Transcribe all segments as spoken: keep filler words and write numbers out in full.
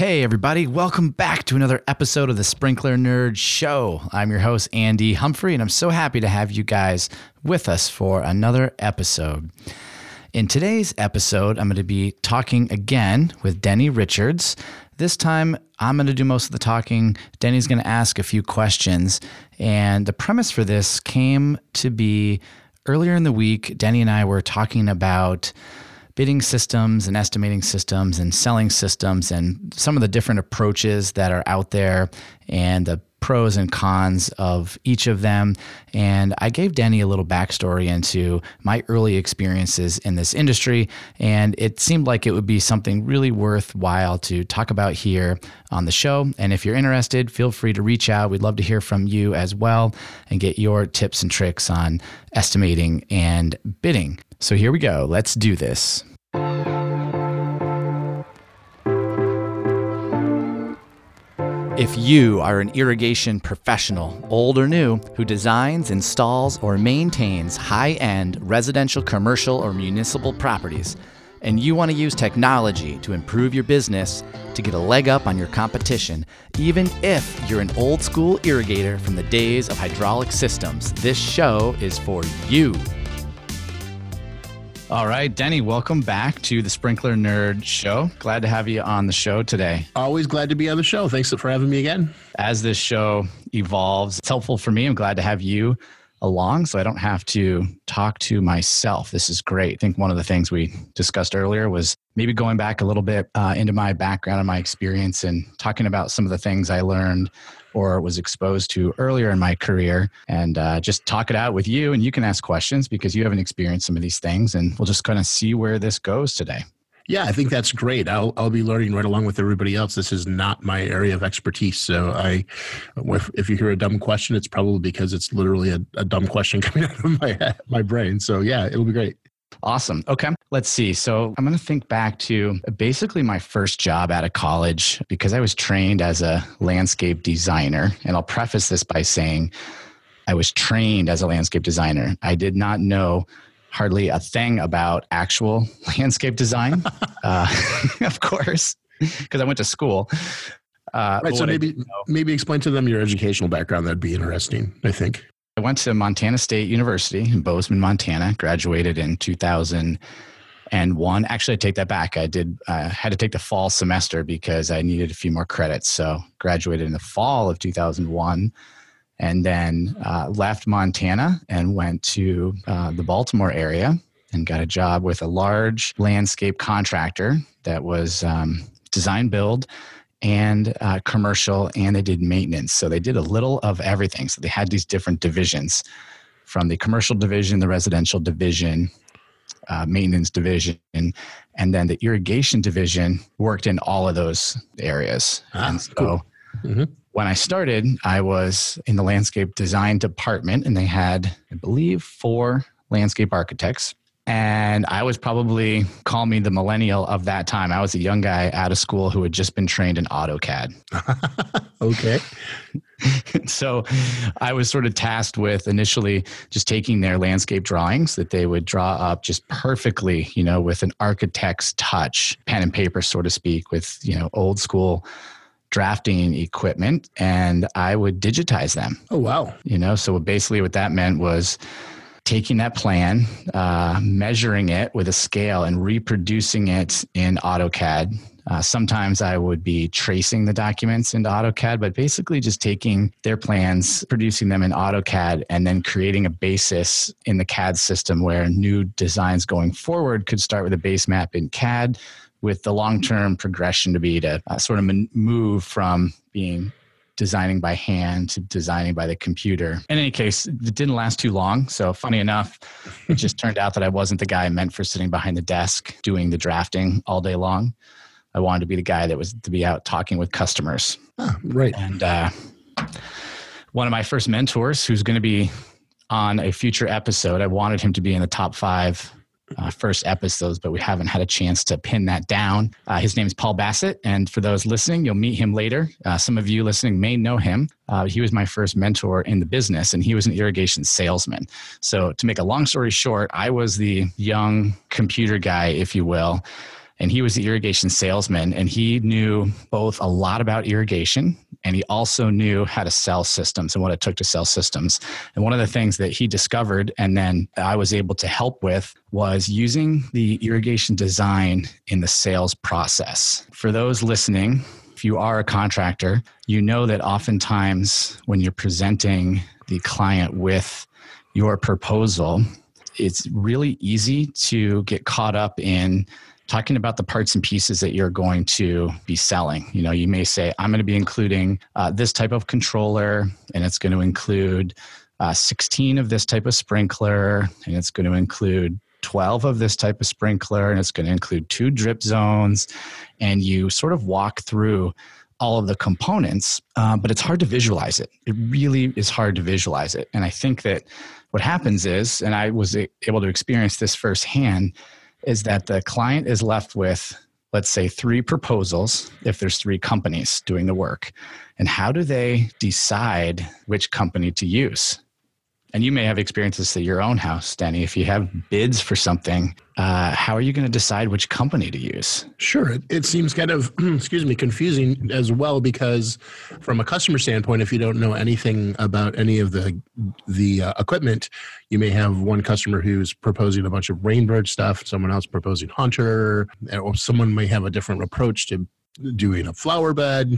Hey everybody, welcome back to another episode of the Sprinkler Nerd Show. I'm your host, Andy Humphrey, and I'm so happy to have you guys with us for another episode. In today's episode, I'm going to be talking again with Denny Richards. This time, I'm going to do most of the talking. Denny's going to ask a few questions, and the premise for this came to be earlier in the week. Denny and I were talking about bidding systems and estimating systems and selling systems and some of the different approaches that are out there and the pros and cons of each of them. And I gave Denny a little backstory into my early experiences in this industry, and it seemed like it would be something really worthwhile to talk about here on the show. And if you're interested, feel free to reach out. We'd love to hear from you as well and get your tips and tricks on estimating and bidding. So here we go. Let's do this. If you are an irrigation professional, old or new, who designs, installs, or maintains high-end residential, commercial, or municipal properties, and you want to use technology to improve your business to get a leg up on your competition, even if you're an old-school irrigator from the days of hydraulic systems, this show is for you. All right, Denny, welcome back to the Sprinkler Nerd Show. Glad to have you on the show today. Always glad to be on the show. Thanks for having me again. As this show evolves, it's helpful for me. I'm glad to have you along so I don't have to talk to myself. This is great. I think one of the things we discussed earlier was maybe going back a little bit uh, into my background and my experience and talking about some of the things I learned or was exposed to earlier in my career, and uh, just talk it out with you, and you can ask questions because you haven't experienced some of these things, and we'll just kind of see where this goes today. Yeah, I think that's great. I'll I'll be learning right along with everybody else. This is not my area of expertise. So I, if, if you hear a dumb question, it's probably because it's literally a, a dumb question coming out of my head, my brain. So yeah, it'll be great. Awesome. Okay. Let's see. So I'm going to think back to basically my first job out of college, because I was trained as a landscape designer. And I'll preface this by saying I was trained as a landscape designer. I did not know hardly a thing about actual landscape design, uh, of course, because I went to school. Uh, right. So maybe, maybe explain to them your educational background. That'd be interesting, I think. I went to Montana State University in Bozeman, Montana, graduated in two thousand one. Actually, I take that back. I did uh, had to take the fall semester because I needed a few more credits. So graduated in the fall of two thousand one and then uh, left Montana and went to uh, the Baltimore area and got a job with a large landscape contractor that was um, design build and uh, commercial, and they did maintenance. So they did a little of everything. So they had these different divisions, from the commercial division, the residential division, uh, maintenance division, and, and then the irrigation division worked in all of those areas. Ah, and so cool. mm-hmm. When I started, I was in the landscape design department, and they had, I believe, four landscape architects. And I was probably, call me the millennial of that time. I was a young guy out of school who had just been trained in AutoCAD. Okay. So I was sort of tasked with initially just taking their landscape drawings that they would draw up just perfectly, you know, with an architect's touch, pen and paper, so to speak, with, you know, old school drafting equipment. And I would digitize them. Oh, wow. You know, so basically what that meant was taking that plan, uh, measuring it with a scale and reproducing it in AutoCAD. Uh, sometimes I would be tracing the documents into AutoCAD, but basically just taking their plans, producing them in AutoCAD, and then creating a basis in the C A D system where new designs going forward could start with a base map in C A D, with the long-term progression to be to uh, sort of move from being designing by hand to designing by the computer. In any case, it didn't last too long. So funny enough, it just turned out that I wasn't the guy meant for sitting behind the desk doing the drafting all day long. I wanted to be the guy that was to be out talking with customers. Oh, right. And uh, one of my first mentors, who's going to be on a future episode, I wanted him to be in the top five Uh, first episodes, but we haven't had a chance to pin that down. Uh, his name is Paul Bassett. And for those listening, you'll meet him later. Uh, some of you listening may know him. Uh, he was my first mentor in the business, and he was an irrigation salesman. So to make a long story short, I was the young computer guy, if you will, and he was the irrigation salesman, and he knew both a lot about irrigation, and he also knew how to sell systems and what it took to sell systems. And one of the things that he discovered, and then I was able to help with, was using the irrigation design in the sales process. For those listening, if you are a contractor, you know that oftentimes when you're presenting the client with your proposal, it's really easy to get caught up in talking about the parts and pieces that you're going to be selling. You know, you may say, I'm going to be including uh, this type of controller, and it's going to include uh, sixteen of this type of sprinkler, and it's going to include twelve of this type of sprinkler, and it's going to include two drip zones. And you sort of walk through all of the components, uh, but it's hard to visualize it. It really is hard to visualize it. And I think that what happens is, and I was able to experience this firsthand, is that the client is left with, let's say, three proposals if there's three companies doing the work. And how do they decide which company to use? And you may have experiences at your own house, Denny. If you have bids for something, uh, how are you going to decide which company to use? Sure. It seems kind of, excuse me, confusing as well, because from a customer standpoint, if you don't know anything about any of the the uh, equipment, you may have one customer who's proposing a bunch of Rainbird stuff, someone else proposing Hunter, or someone may have a different approach to doing a flower bed,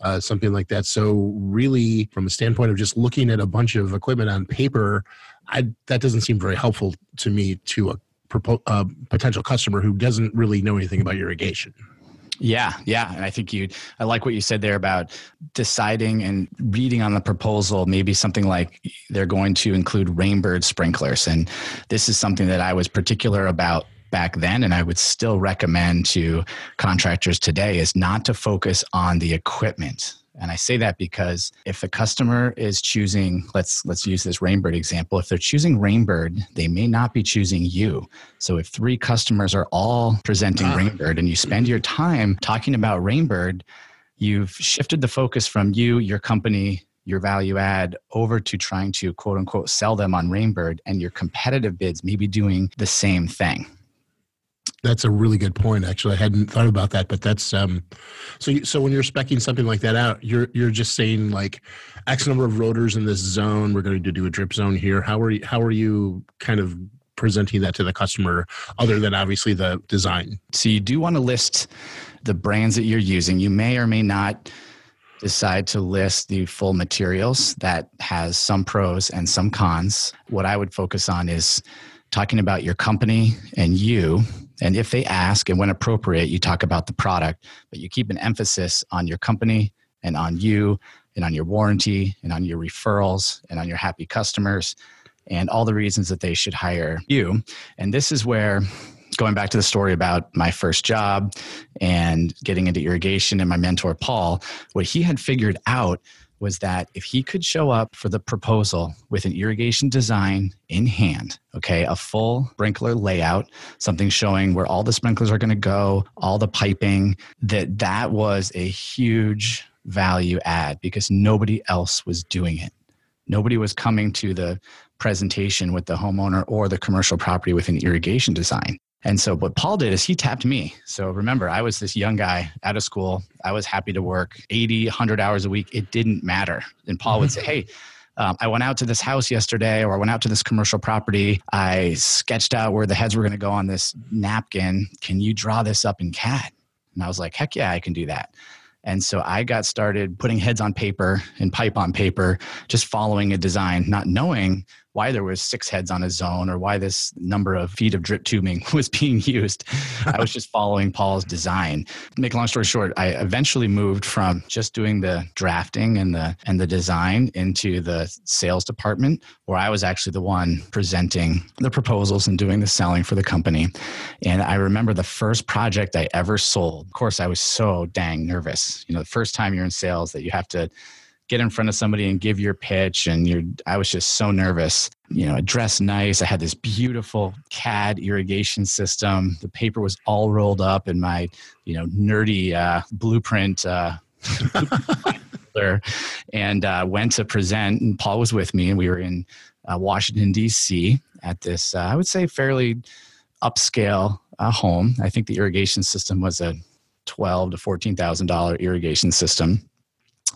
uh, something like that. So really, from a standpoint of just looking at a bunch of equipment on paper, I, that doesn't seem very helpful to me to a, propo- a potential customer who doesn't really know anything about irrigation. Yeah, yeah. And I think you, I like what you said there about deciding and reading on the proposal, maybe something like they're going to include Rainbird sprinklers. And this is something that I was particular about back then, and I would still recommend to contractors today, is not to focus on the equipment. And I say that because if the customer is choosing, let's let's use this Rainbird example, if they're choosing Rainbird, they may not be choosing you. So if three customers are all presenting ah. Rainbird, and you spend your time talking about Rainbird, you've shifted the focus from you, your company, your value add, over to trying to quote unquote sell them on Rainbird, and your competitive bids may be doing the same thing. That's a really good point. Actually, I hadn't thought about that, but that's um, so. You, so when you're speccing something like that out, you're you're just saying like X number of rotors in this zone. We're going to do a drip zone here. How are you, how are you kind of presenting that to the customer, other than obviously the design? So you do want to list the brands that you're using. You may or may not decide to list the full materials. That has some pros and some cons. What I would focus on is talking about your company and you. And if they ask, and when appropriate, you talk about the product, but you keep an emphasis on your company and on you and on your warranty and on your referrals and on your happy customers and all the reasons that they should hire you. And this is where, going back to the story about my first job and getting into irrigation and my mentor, Paul, what he had figured out was that if he could show up for the proposal with an irrigation design in hand, okay, a full sprinkler layout, something showing where all the sprinklers are going to go, all the piping, that that was a huge value add because nobody else was doing it. Nobody was coming to the presentation with the homeowner or the commercial property with an irrigation design. And so what Paul did is he tapped me. So remember, I was this young guy out of school. I was happy to work eighty, one hundred hours a week. It didn't matter. And Paul would say, hey, um, I went out to this house yesterday, or I went out to this commercial property. I sketched out where the heads were going to go on this napkin. Can you draw this up in C A D? And I was like, heck yeah, I can do that. And so I got started putting heads on paper and pipe on paper, just following a design, not knowing why there was six heads on a zone or why this number of feet of drip tubing was being used. I was just following Paul's design. To make a long story short, I eventually moved from just doing the drafting and the and the design into the sales department, where I was actually the one presenting the proposals and doing the selling for the company. And I remember the first project I ever sold. Of course, I was so dang nervous. You know, the first time you're in sales that you have to get in front of somebody and give your pitch. And you're, I was just so nervous, you know, I dressed nice. I had this beautiful C A D irrigation system. The paper was all rolled up in my, you know, nerdy uh, blueprint uh, and uh, went to present, and Paul was with me, and we were in uh, Washington, D C at this, uh, I would say fairly upscale a home. I think the irrigation system was a twelve thousand to fourteen thousand dollars irrigation system.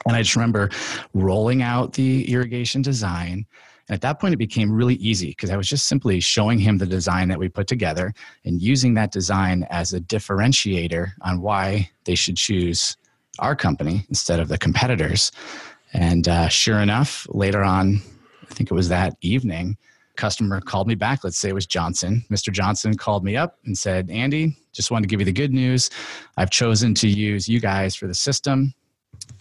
And I just remember rolling out the irrigation design. And at that point, it became really easy because I was just simply showing him the design that we put together and using that design as a differentiator on why they should choose our company instead of the competitors. And uh, sure enough, later on, I think it was that evening, customer called me back. Let's say it was Johnson. Mister Johnson called me up and said, Andy, just wanted to give you the good news. I've chosen to use you guys for the system.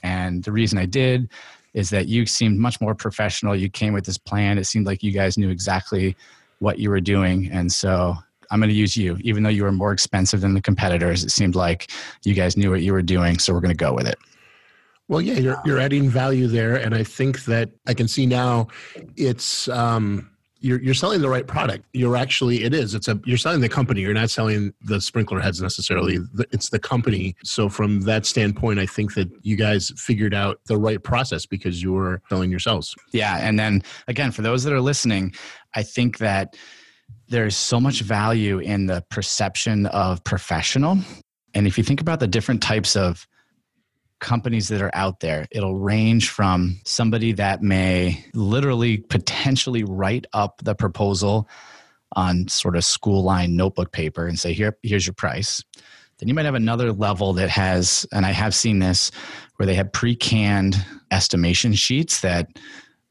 And the reason I did is that you seemed much more professional. You came with this plan. It seemed like you guys knew exactly what you were doing. And so I'm going to use you. Even though you were more expensive than the competitors, it seemed like you guys knew what you were doing. So we're going to go with it. Well, yeah, you're you're adding value there. And I think that I can see now it's... Um, You're you're selling the right product. You're actually it is. It's a you're selling the company. You're not selling the sprinkler heads necessarily. It's the company. So from that standpoint, I think that you guys figured out the right process because you were selling yourselves. Yeah, and then again, for those that are listening, I think that there's so much value in the perception of professional. And if you think about the different types of companies that are out there, it'll range from somebody that may literally potentially write up the proposal on sort of school line notebook paper and say, "Here, here's your price." Then you might have another level that has, and I have seen this, where they have pre-canned estimation sheets that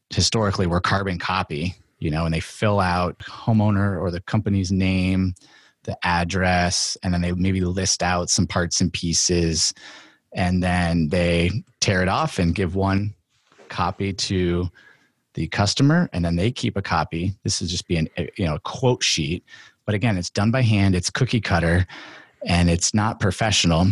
historically were carbon copy, you know, and they fill out homeowner or the company's name, the address, and then they maybe list out some parts and pieces. And then they tear it off and give one copy to the customer, and then they keep a copy. This is just being, you know, a quote sheet. But again, it's done by hand. It's cookie cutter, and it's not professional.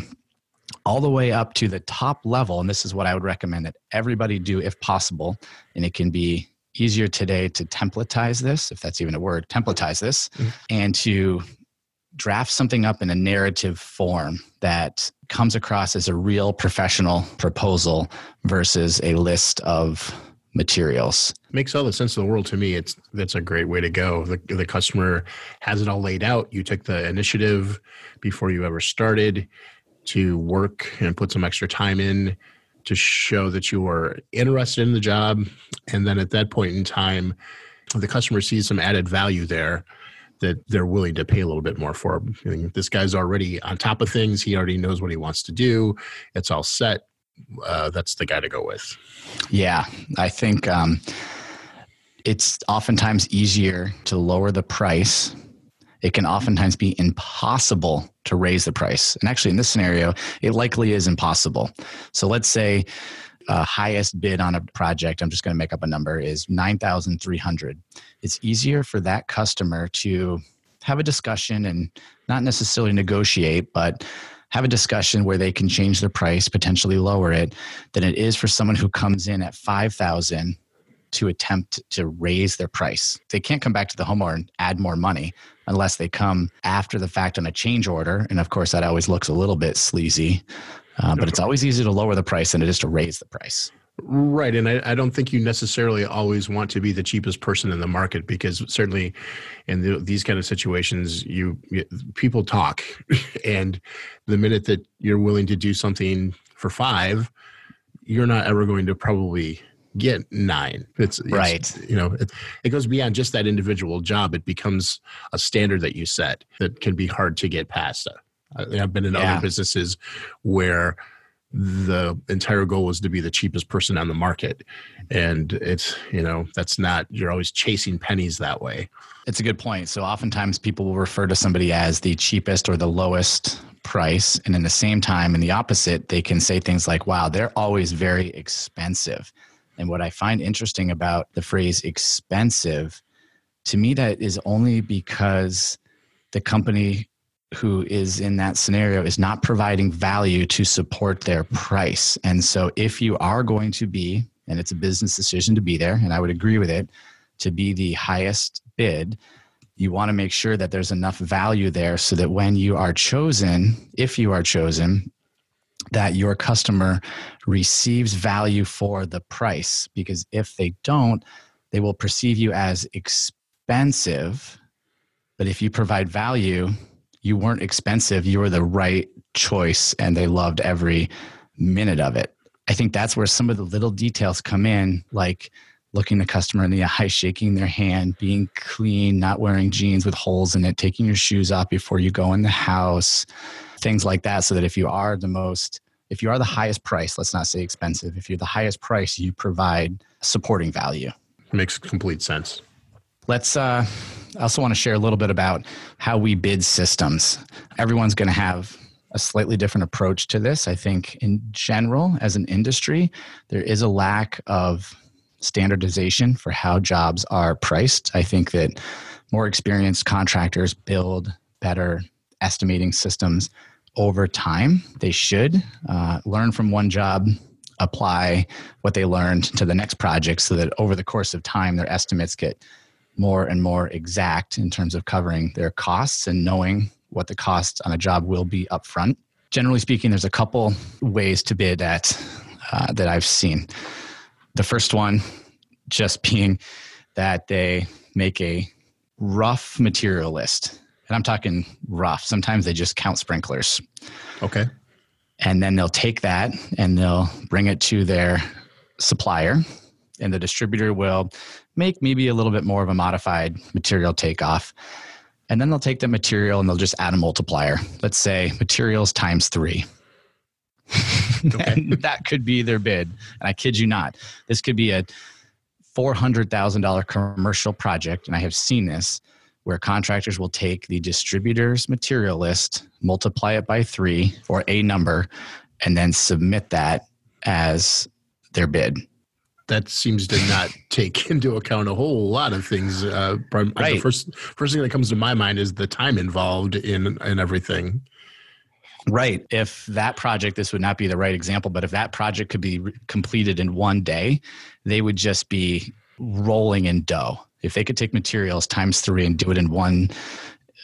All the way up to the top level, and this is what I would recommend that everybody do if possible, and it can be easier today to templatize this, if that's even a word, templatize this, mm-hmm. and to draft something up in a narrative form that comes across as a real professional proposal versus a list of materials. Makes all the sense in the world to me. It's that's a great way to go. The, the customer has it all laid out. You took the initiative before you ever started to work and put some extra time in to show that you are interested in the job. And then at that point in time, the customer sees some added value there that they're willing to pay a little bit more for. I mean, this guy's already on top of things. He already knows what he wants to do. It's all set. Uh, that's the guy to go with. Yeah, I think um, it's oftentimes easier to lower the price. It can oftentimes be impossible to raise the price. And actually in this scenario, it likely is impossible. So let's say Uh, highest bid on a project, I'm just going to make up a number, is nine thousand three hundred dollars. It's easier for that customer to have a discussion and not necessarily negotiate, but have a discussion where they can change their price, potentially lower it, than it is for someone who comes in at five thousand dollars to attempt to raise their price. They can't come back to the homeowner and add more money unless they come after the fact on a change order. And of course, that always looks a little bit sleazy. Uh, but it's always easier to lower the price than it is to raise the price. Right. And I, I don't think you necessarily always want to be the cheapest person in the market, because certainly in the, these kind of situations, you, you people talk. And the minute that you're willing to do something for five, you're not ever going to probably get nine. It's, it's right. You know, it, it goes beyond just that individual job. It becomes a standard that you set that can be hard to get past. I've been in yeah. other businesses where the entire goal was to be the cheapest person on the market. And it's, you know, that's not, you're always chasing pennies that way. It's a good point. So oftentimes people will refer to somebody as the cheapest or the lowest price. And in the same time, in the opposite, they can say things like, wow, they're always very expensive. And what I find interesting about the phrase expensive, to me, that is only because the company who is in that scenario is not providing value to support their price. And so if you are going to be, and it's a business decision to be there, and I would agree with it, to be the highest bid, you want to make sure that there's enough value there so that when you are chosen, if you are chosen, that your customer receives value for the price. Because if they don't, they will perceive you as expensive But if you provide value, you weren't expensive. You were the right choice, and they loved every minute of it. I think that's where some of the little details come in, like looking the customer in the eye, shaking their hand, being clean, not wearing jeans with holes in it, taking your shoes off before you go in the house, things like that. So that if you are the most, if you are the highest price, let's not say expensive, if you're the highest price, you provide supporting value. Makes complete sense. Let's, uh, I also want to share a little bit about how we bid systems. Everyone's going to have a slightly different approach to this. I think in general, as an industry, there is a lack of standardization for how jobs are priced. I think that more experienced contractors build better estimating systems over time. They should uh, learn from one job, apply what they learned to the next project so that over the course of time, their estimates get more and more exact in terms of covering their costs and knowing what the costs on a job will be upfront. Generally speaking, there's a couple ways to bid at uh, that I've seen. The first one just being that they make a rough material list. And I'm talking rough. Sometimes they just count sprinklers. Okay. And then they'll take that and they'll bring it to their supplier, and the distributor will make maybe a little bit more of a modified material takeoff. And then they'll take that material and they'll just add a multiplier. Let's say materials times three. Okay. That could be their bid. And I kid you not, this could be a four hundred thousand dollars commercial project. And I have seen this where contractors will take the distributor's material list, multiply it by three or a number, and then submit that as their bid. That seems to not take into account a whole lot of things. Uh, right. The first, first thing that comes to my mind is the time involved in, in everything. Right. If that project, this would not be the right example, but if that project could be re- completed in one day, they would just be rolling in dough. If they could take materials times three and do it in one,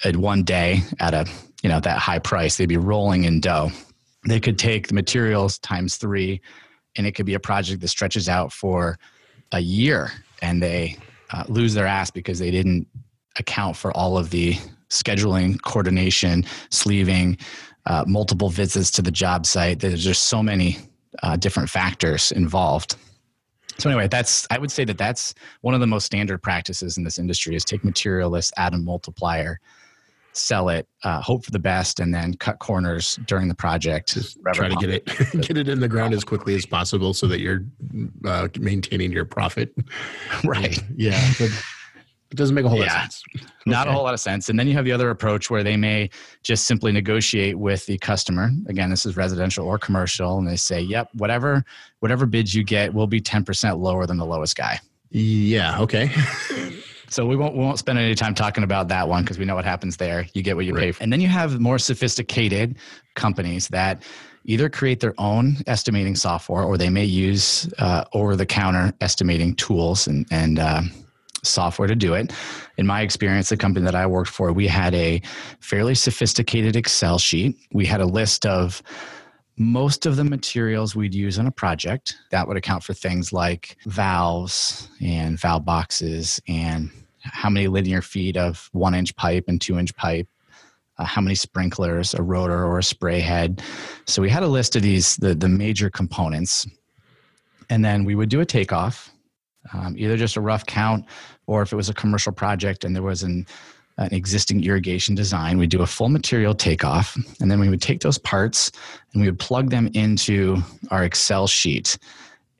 in one day at a, you know, that high price, they'd be rolling in dough. They could take the materials times three, and it could be a project that stretches out for a year, and they uh, lose their ass because they didn't account for all of the scheduling, coordination, sleeving, uh, multiple visits to the job site. There's just so many uh, different factors involved. So anyway, that's I would say that that's one of the most standard practices in this industry is take material lists, add a multiplier, sell it, uh, hope for the best, and then cut corners during the project. Just try to get it, get it in the ground as quickly as possible so that you're uh, maintaining your profit. Right. Yeah. But it doesn't make a whole yeah. lot of sense. Not okay. a whole lot of sense. And then you have the other approach where they may just simply negotiate with the customer. Again, this is residential or commercial. And they say, yep, whatever, whatever bids you get will be ten percent lower than the lowest guy. Yeah. Okay. So we won't we won't spend any time talking about that one because we know what happens there. You get what you right. pay for. And then you have more sophisticated companies that either create their own estimating software or they may use uh, over-the-counter estimating tools and, and uh, software to do it. In my experience, the company that I worked for, we had a fairly sophisticated Excel sheet. We had a list of most of the materials we'd use on a project. That would account for things like valves and valve boxes and how many linear feet of one-inch pipe and two-inch pipe, uh, how many sprinklers, a rotor or a spray head. So we had a list of these, the, the major components. And then we would do a takeoff, um, either just a rough count or if it was a commercial project and there was an an existing irrigation design, we do a full material takeoff, and then we would take those parts and we would plug them into our Excel sheet.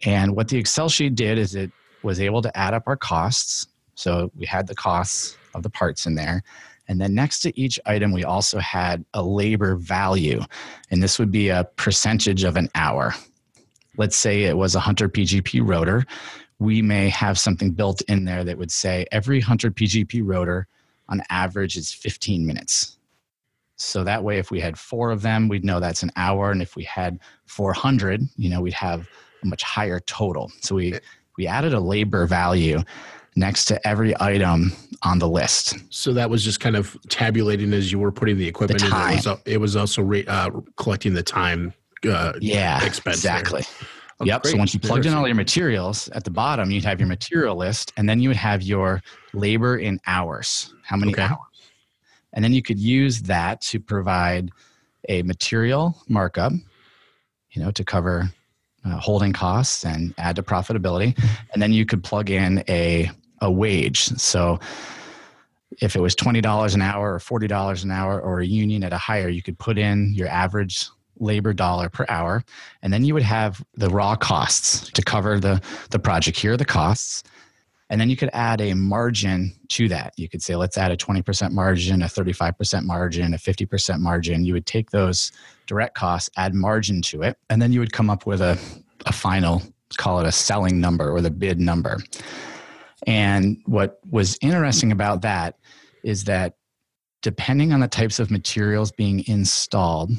And what the Excel sheet did is it was able to add up our costs. So we had the costs of the parts in there. And then next to each item, we also had a labor value. And this would be a percentage of an hour. Let's say it was a Hunter P G P rotor. We may have something built in there that would say every Hunter P G P rotor on average is fifteen minutes. So that way, if we had four of them, we'd know that's an hour. And if we had four hundred, you know, we'd have a much higher total. So we, we added a labor value next to every item on the list. So that was just kind of tabulating as you were putting the equipment the time. in. It was, it was also re, uh, collecting the time uh, yeah, expense. Yeah, exactly. Oh, yep. Great. So once you plugged in all your materials, at the bottom, you'd have your material list, and then you would have your labor in hours. How many okay. hours And then you could use that to provide a material markup, you know, to cover uh, holding costs and add to profitability. And then you could plug in a a wage. So if it was twenty dollars an hour or forty dollars an hour or a union at a hire, you could put in your average labor dollar per hour. And then you would have the raw costs to cover the, the project. Here are the costs. And then you could add a margin to that. You could say, let's add a twenty percent margin, a thirty-five percent margin, a fifty percent margin. You would take those direct costs, add margin to it, and then you would come up with a, a final, call it a selling number or the bid number. And what was interesting about that is that depending on the types of materials being installed,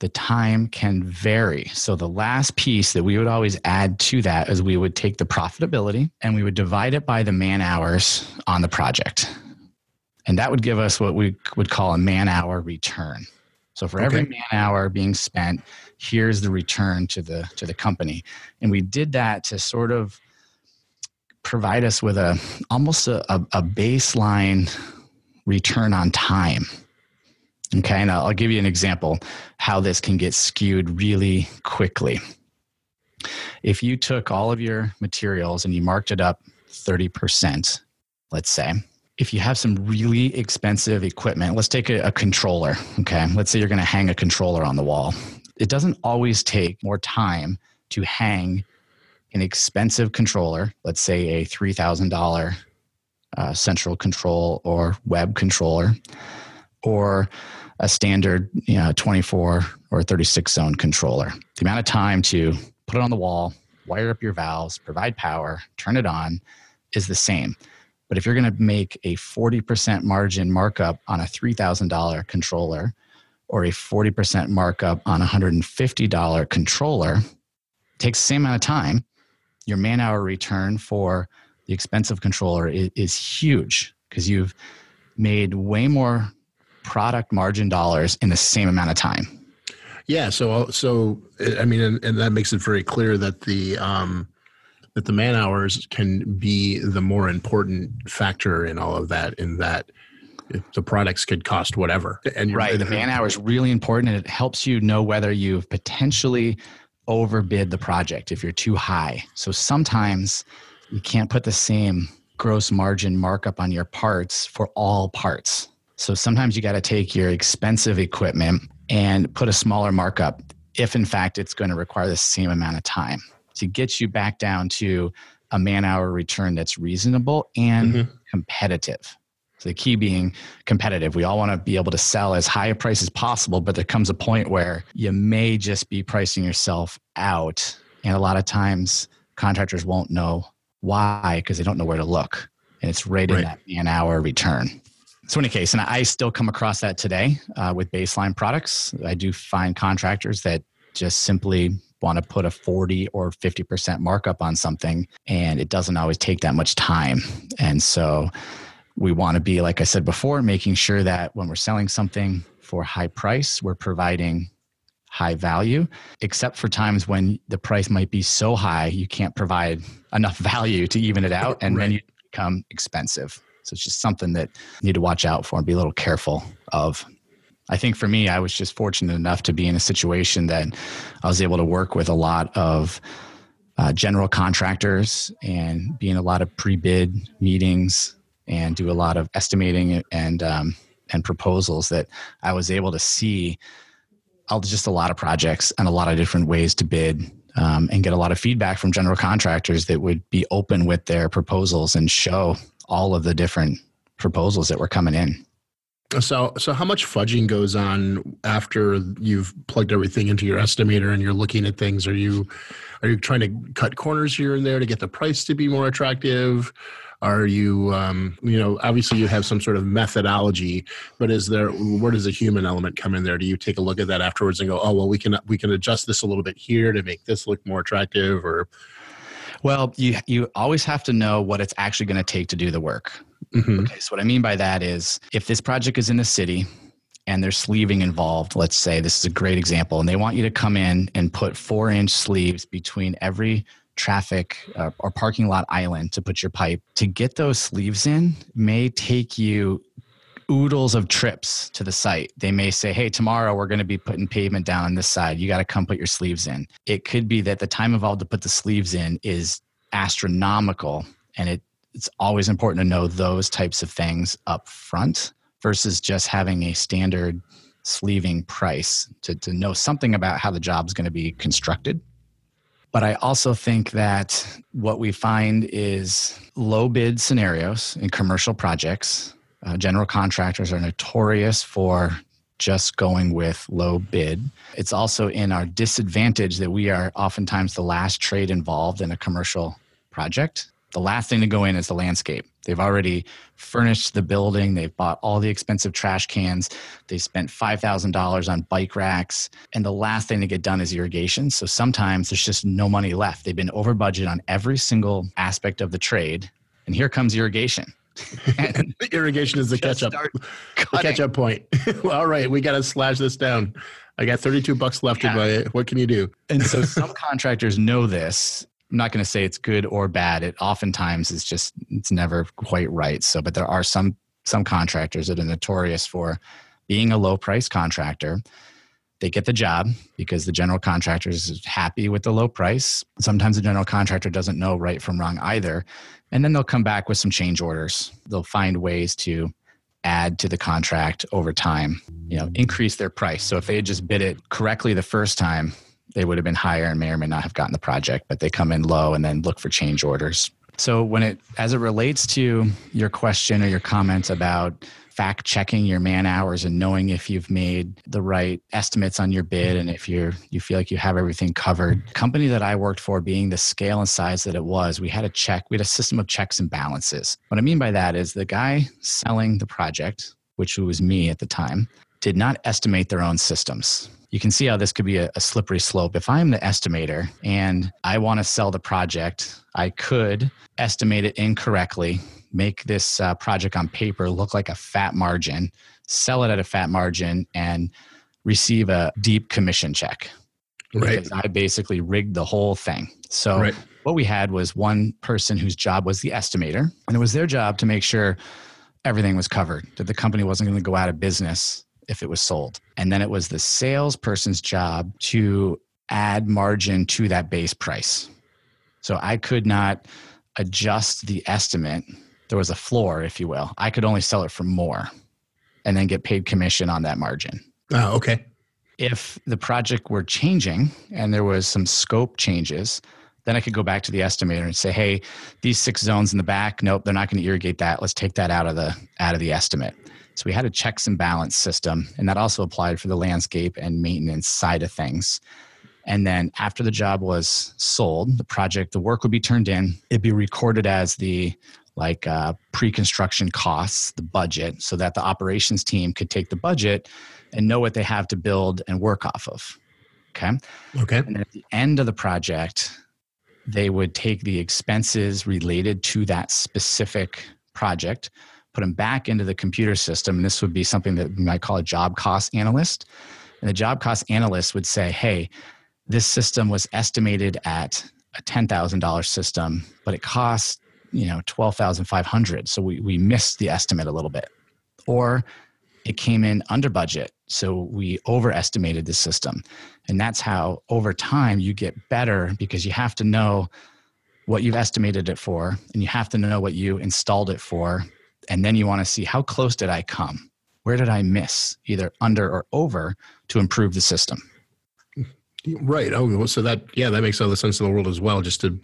the time can vary. So the last piece that we would always add to that is we would take the profitability and we would divide it by the man hours on the project. And that would give us what we would call a man hour return. So for okay. every man hour being spent, here's the return to the to the company. And we did that to sort of provide us with a almost a, a baseline return on time. Okay, and I'll give you an example how this can get skewed really quickly. If you took all of your materials and you marked it up thirty percent, let's say, if you have some really expensive equipment, let's take a, a controller, okay? Let's say you're going to hang a controller on the wall. It doesn't always take more time to hang an expensive controller, let's say a three thousand dollars uh, central control or web controller, or a standard, you know, twenty-four or thirty-six zone controller. The amount of time to put it on the wall, wire up your valves, provide power, turn it on is the same. But if you're going to make a forty percent margin markup on a three thousand dollars controller or a forty percent markup on a one hundred fifty dollars controller, it takes the same amount of time. Your man hour return for the expensive controller is, is huge because you've made way more product margin dollars in the same amount of time. Yeah. So, so I mean, and, and that makes it very clear that the, um, that the man hours can be the more important factor in all of that, in that the products could cost whatever. And right. The man hour is really important, and it helps you know whether you've potentially overbid the project if you're too high. So sometimes you can't put the same gross margin markup on your parts for all parts. So sometimes you got to take your expensive equipment and put a smaller markup if, in fact, it's going to require the same amount of time to get you back down to a man-hour return that's reasonable and mm-hmm. competitive. So the key being competitive. We all want to be able to sell as high a price as possible, but there comes a point where you may just be pricing yourself out. And a lot of times contractors won't know why because they don't know where to look. And it's right, right. in that man-hour return. So in any case, and I still come across that today uh, with Baseline products. I do find contractors that just simply want to put a forty or fifty percent markup on something, and it doesn't always take that much time. And so we want to be, like I said before, making sure that when we're selling something for high price, we're providing high value, except for times when the price might be so high, you can't provide enough value to even it out, and right. then you become expensive. So it's just something that you need to watch out for and be a little careful of. I think for me, I was just fortunate enough to be in a situation that I was able to work with a lot of uh, general contractors and be in a lot of pre-bid meetings and do a lot of estimating and um, and proposals that I was able to see just a lot of projects and a lot of different ways to bid. Um, and get a lot of feedback from general contractors that would be open with their proposals and show all of the different proposals that were coming in. So, so how much fudging goes on after you've plugged everything into your estimator and you're looking at things? Are you, are you trying to cut corners here and there to get the price to be more attractive? Are you, um, you know, obviously you have some sort of methodology, but is there, where does the human element come in there? Do you take a look at that afterwards and go, oh, well, we can, we can adjust this a little bit here to make this look more attractive? Or, well, you, you always have to know what it's actually going to take to do the work. Mm-hmm. Okay, so what I mean by that is if this project is in the city and there's sleeving involved, let's say this is a great example, and they want you to come in and put four inch sleeves between every traffic uh, or parking lot island to put your pipe. To get those sleeves in may take you oodles of trips to the site. They may say, hey, tomorrow we're going to be putting pavement down on this side. You got to come put your sleeves in. It could be that the time involved to put the sleeves in is astronomical. And it, it's always important to know those types of things up front versus just having a standard sleeving price to, to know something about how the job's going to be constructed. But I also think that what we find is low bid scenarios in commercial projects. Uh, general contractors are notorious for just going with low bid. It's also in our disadvantage that we are oftentimes the last trade involved in a commercial project. The last thing to go in is the landscape. They've already furnished the building. They've bought all the expensive trash cans. They spent five thousand dollars on bike racks. And the last thing to get done is irrigation. So sometimes there's just no money left. They've been over budget on every single aspect of the trade. And here comes irrigation. And irrigation is the catch-up the catch-up point. Well, all right, we got to slash this down. I got thirty-two bucks left yeah. in my, what can you do? And so some contractors know this. I'm not going to say it's good or bad. It oftentimes is just, it's never quite right. So, but there are some, some contractors that are notorious for being a low price contractor. They get the job because the general contractor is happy with the low price. Sometimes the general contractor doesn't know right from wrong either. And then they'll come back with some change orders. They'll find ways to add to the contract over time, you know, increase their price. So if they had just bid it correctly the first time, they would have been higher and may or may not have gotten the project, but they come in low and then look for change orders. So when it, as it relates to your question or your comments about fact checking your man hours and knowing if you've made the right estimates on your bid and if you're, you feel like you have everything covered. The company that I worked for, being the scale and size that it was, we had a check, we had a system of checks and balances. What I mean by that is the guy selling the project, which was me at the time, did not estimate their own systems. You can see how this could be a, a slippery slope. If I'm the estimator and I want to sell the project, I could estimate it incorrectly, make this uh, project on paper look like a fat margin, sell it at a fat margin, and receive a deep commission check. Right. Because I basically rigged the whole thing. So right. What we had was one person whose job was the estimator, and it was their job to make sure everything was covered, that the company wasn't going to go out of business if it was sold. And then it was the salesperson's job to add margin to that base price. So I could not adjust the estimate. There was a floor, if you will. I could only sell it for more and then get paid commission on that margin. Oh, okay. If the project were changing and there was some scope changes, then I could go back to the estimator and say, hey, these six zones in the back, nope, they're not going to irrigate that. Let's take that out of the out of the estimate. So we had a checks and balance system, and that also applied for the landscape and maintenance side of things. And then after the job was sold, the project, the work would be turned in. It'd be recorded as the like uh, pre-construction costs, the budget, so that the operations team could take the budget and know what they have to build and work off of. Okay. Okay. And then at the end of the project, they would take the expenses related to that specific project, put them back into the computer system. And this would be something that we might call a job cost analyst. And the job cost analyst would say, hey, this system was estimated at a ten thousand dollars system, but it cost, you know, twelve thousand five hundred dollars. So we, we missed the estimate a little bit. Or it came in under budget, so we overestimated the system. And that's how over time you get better, because you have to know what you've estimated it for, and you have to know what you installed it for. And then you want to see, how close did I come? Where did I miss, either under or over, to improve the system? Right. Oh, so that, yeah, that makes all the sense in the world as well, just to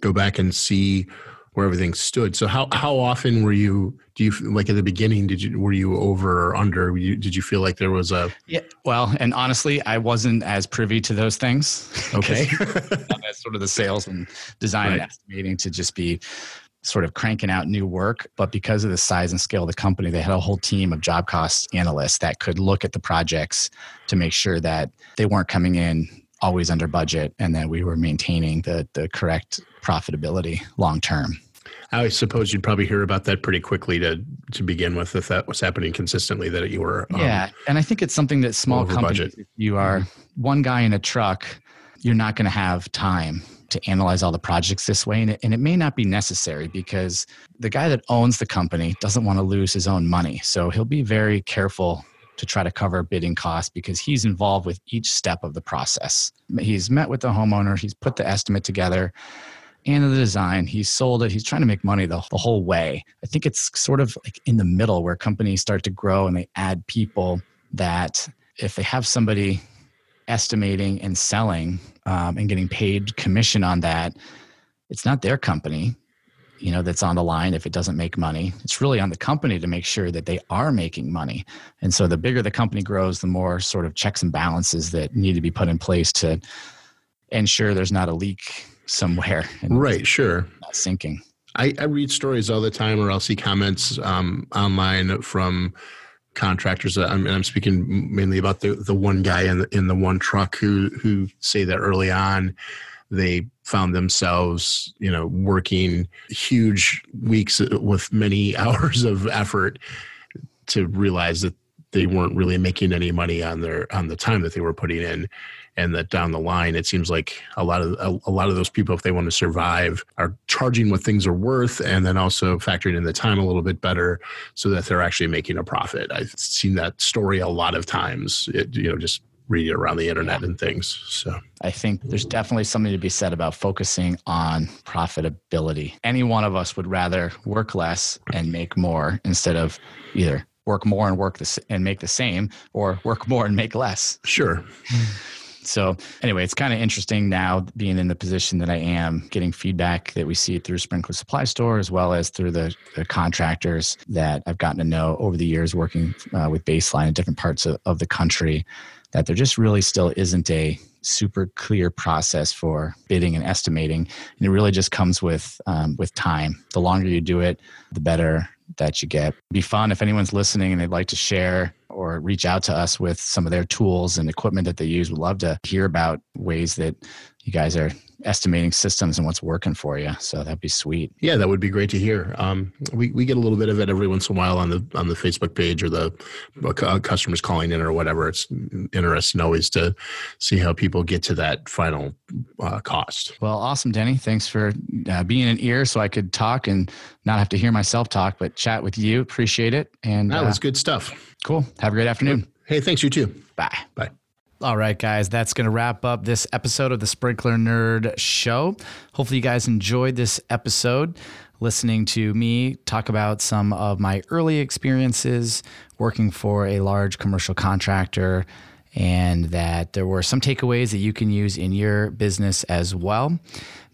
go back and see where everything stood. So how, how often were you, do you, like at the beginning, did you, were you over or under? Were you, did you feel like there was a... Yeah. Well, and honestly, I wasn't as privy to those things. Okay. I'm as sort of the sales and design right. and estimating to just be sort of cranking out new work. But because of the size and scale of the company, they had a whole team of job cost analysts that could look at the projects to make sure that they weren't coming in always under budget and that we were maintaining the the correct profitability long term. I suppose you'd probably hear about that pretty quickly to to begin with, if that was happening consistently, that you were um, yeah. And I think it's something that small companies, if you are one guy in a truck you're not going to have time to analyze all the projects this way. And it, and it may not be necessary because the guy that owns the company doesn't want to lose his own money. So he'll be very careful to try to cover bidding costs because he's involved with each step of the process. He's met with the homeowner, he's put the estimate together and the design, he's sold it, he's trying to make money the, the whole way. I think it's sort of like in the middle where companies start to grow and they add people that if they have somebody estimating and selling um, and getting paid commission on that, it's not their company, you know, that's on the line if it doesn't make money. It's really on the company to make sure that they are making money. And so the bigger the company grows, the more sort of checks and balances that need to be put in place to ensure there's not a leak somewhere. And right, sure. Not sinking. I, I read stories all the time, or I'll see comments um, online from contractors. I'm, and I'm speaking mainly about the, the one guy in the, in the one truck who, who say that early on, they found themselves, you know, working huge weeks with many hours of effort to realize that they weren't really making any money on their on the time that they were putting in, and that down the line, it seems like a lot of a, a lot of those people, if they want to survive, are charging what things are worth, and then also factoring in the time a little bit better, so that they're actually making a profit. I've seen that story a lot of times. It, you know, just. Read it around the internet yeah. and things. So I think there's definitely something to be said about focusing on profitability. Any one of us would rather work less and make more instead of either work more and work this and make the same, or work more and make less. Sure. So anyway, it's kind of interesting now being in the position that I am, getting feedback that we see through Sprinkler Supply Store as well as through the, the contractors that I've gotten to know over the years working uh, with Baseline in different parts of, of the country, that there just really still isn't a super clear process for bidding and estimating. And it really just comes with um, with time. The longer you do it, the better that you get. It'd be fun if anyone's listening and they'd like to share or reach out to us with some of their tools and equipment that they use. We'd love to hear about ways that you guys are estimating systems and what's working for you. So that'd be sweet. Yeah, that would be great to hear. Um, we, we get a little bit of it every once in a while on the on the Facebook page or the uh, customers calling in or whatever. It's interesting always to see how people get to that final uh, cost. Well, awesome, Denny. Thanks for uh, being an ear so I could talk and not have to hear myself talk, but chat with you. Appreciate it. And that was uh, good stuff. Cool. Have a great afternoon. Hey, thanks. You too. Bye. Bye. All right, guys, that's going to wrap up this episode of the Sprinkler Nerd Show. Hopefully you guys enjoyed this episode, listening to me talk about some of my early experiences working for a large commercial contractor, and that there were some takeaways that you can use in your business as well.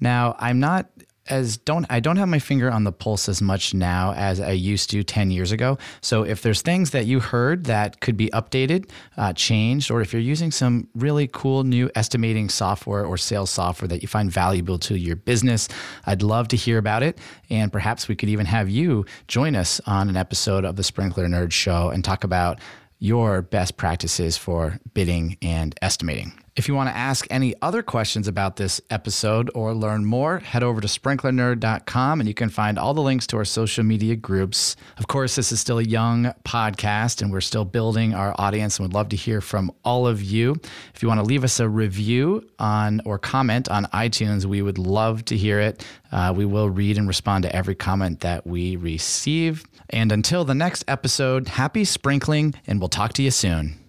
Now, I'm not As don't I don't have my finger on the pulse as much now as I used to ten years ago. So if there's things that you heard that could be updated, uh, changed, or if you're using some really cool new estimating software or sales software that you find valuable to your business, I'd love to hear about it. And perhaps we could even have you join us on an episode of the Sprinkler Nerd Show and talk about your best practices for bidding and estimating. If you want to ask any other questions about this episode or learn more, head over to sprinkler nerd dot com and you can find all the links to our social media groups. Of course, this is still a young podcast and we're still building our audience and would love to hear from all of you. If you want to leave us a review on or comment on iTunes, we would love to hear it. Uh, we will read and respond to every comment that we receive. And until the next episode, happy sprinkling, and we'll talk to you soon.